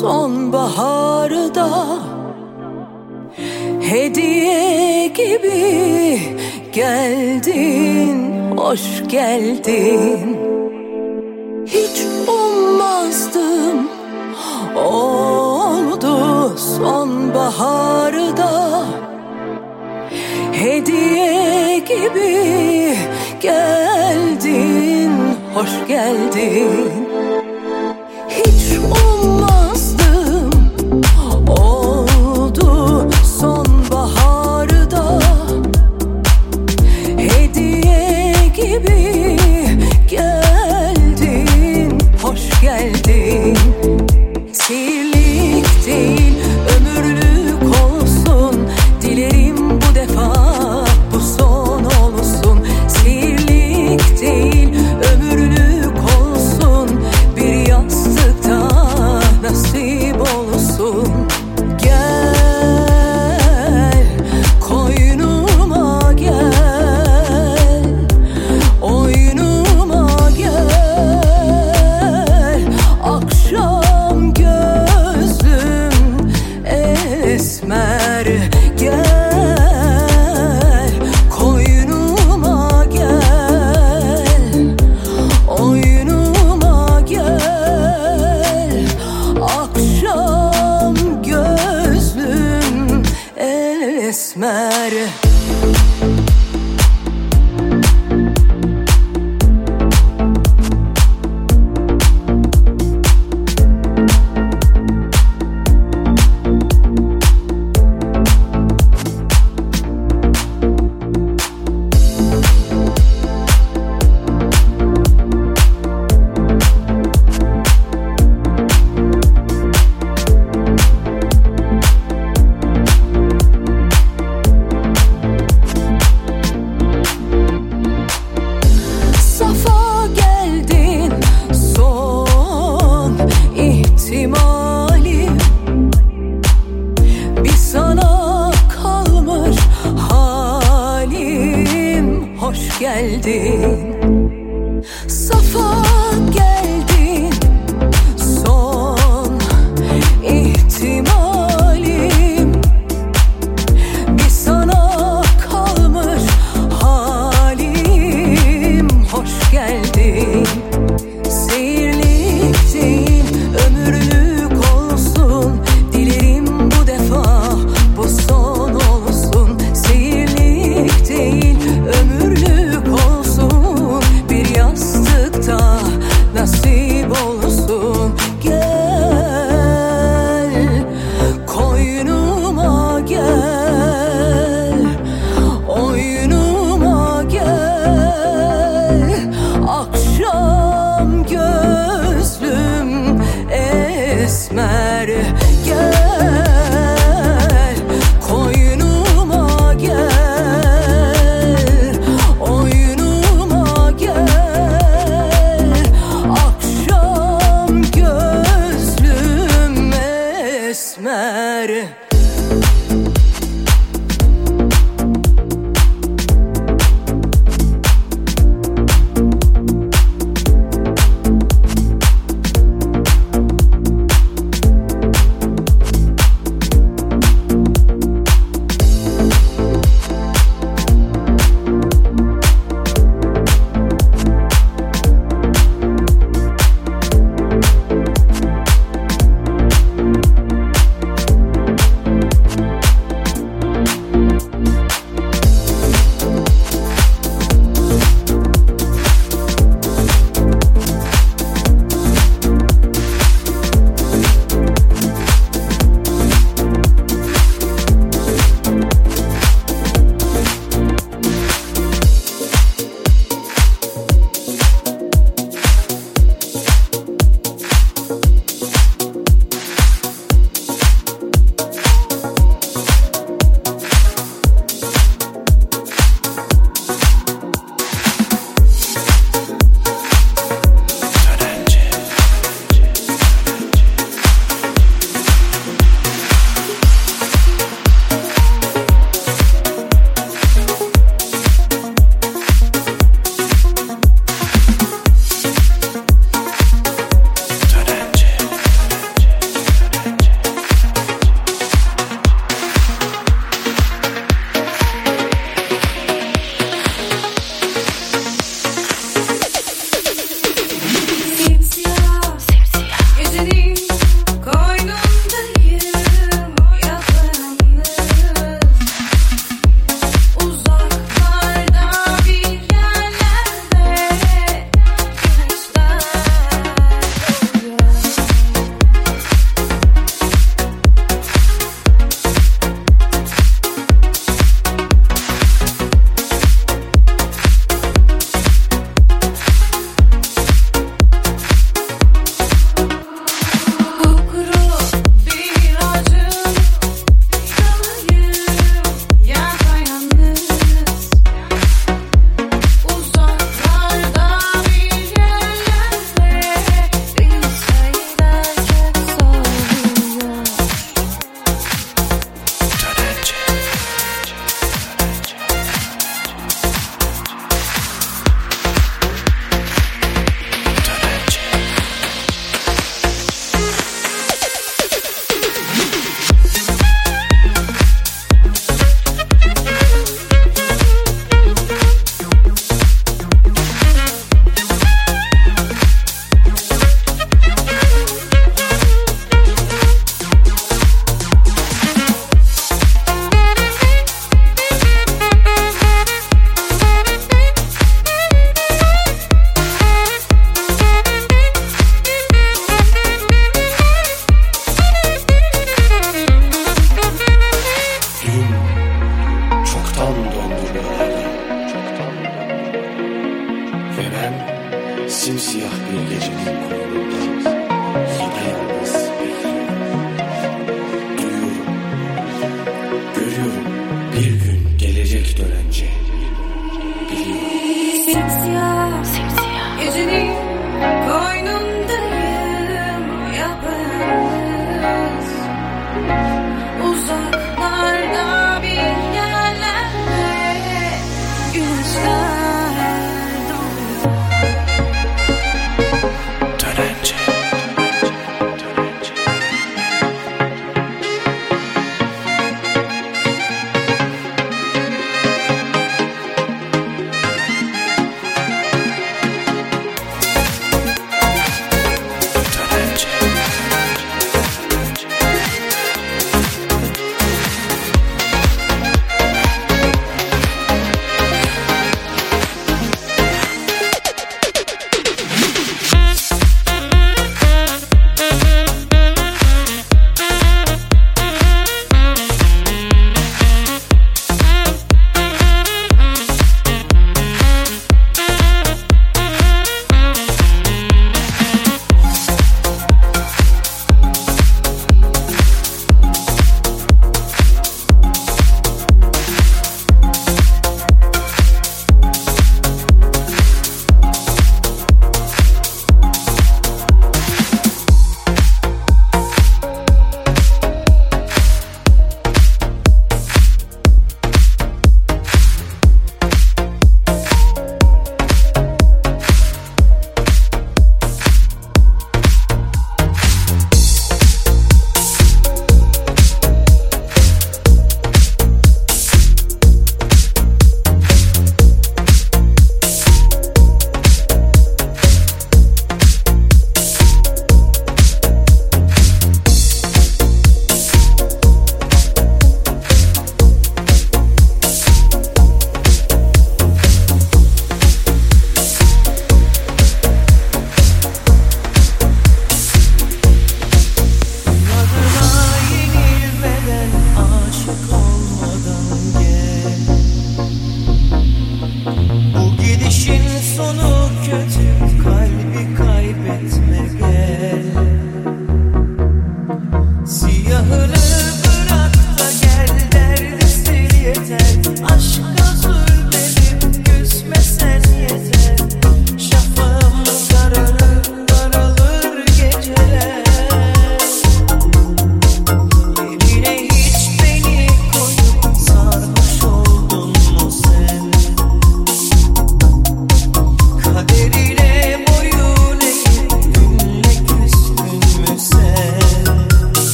sonbaharda hediye gibi geldin, hoş geldin. Hiç ummazdım, oldu sonbaharda hediye gibi geldin, hoş geldin.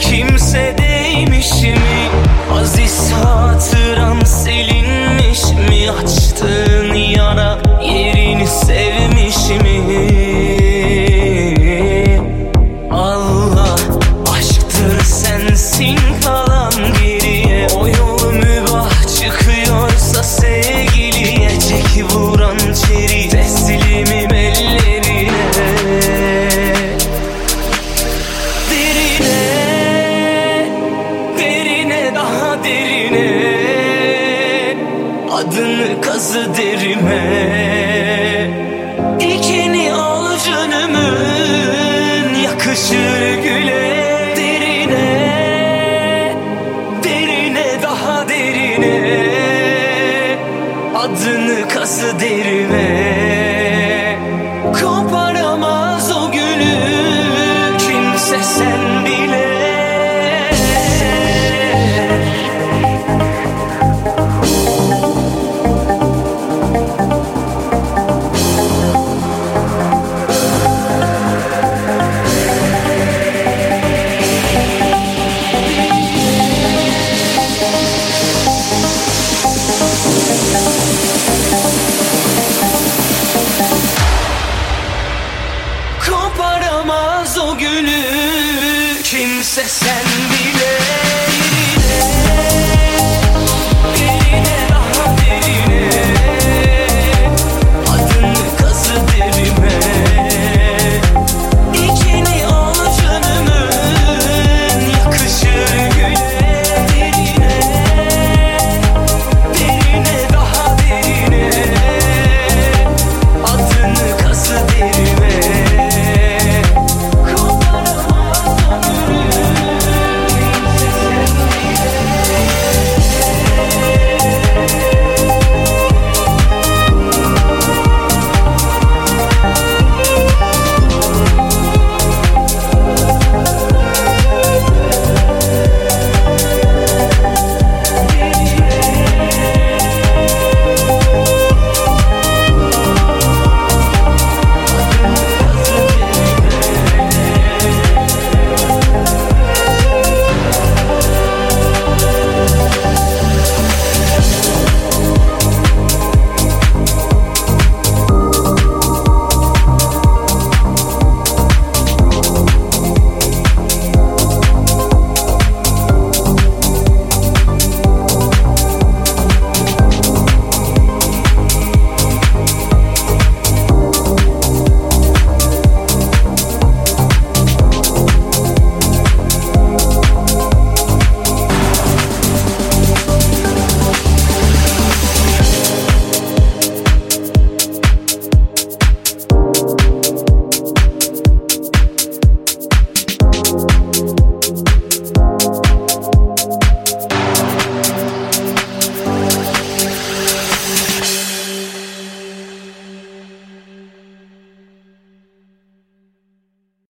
kimse değmiş mi? Aziz hatıran silinmiş mi? Açtığın yara yerini sevmiş mi? Allah aşktır sensin kalan geriye. O yol mübah çıkıyorsa sevgiliye, çeki vuran çeri teslimim ellerine. Adını kazı derime, dikeni al canımın, yakışır güle. Derine, derine, daha derine, adını kazı derime. Koparamaz o günü kimse, sen bile. Koparamaz o günü kimse, sen.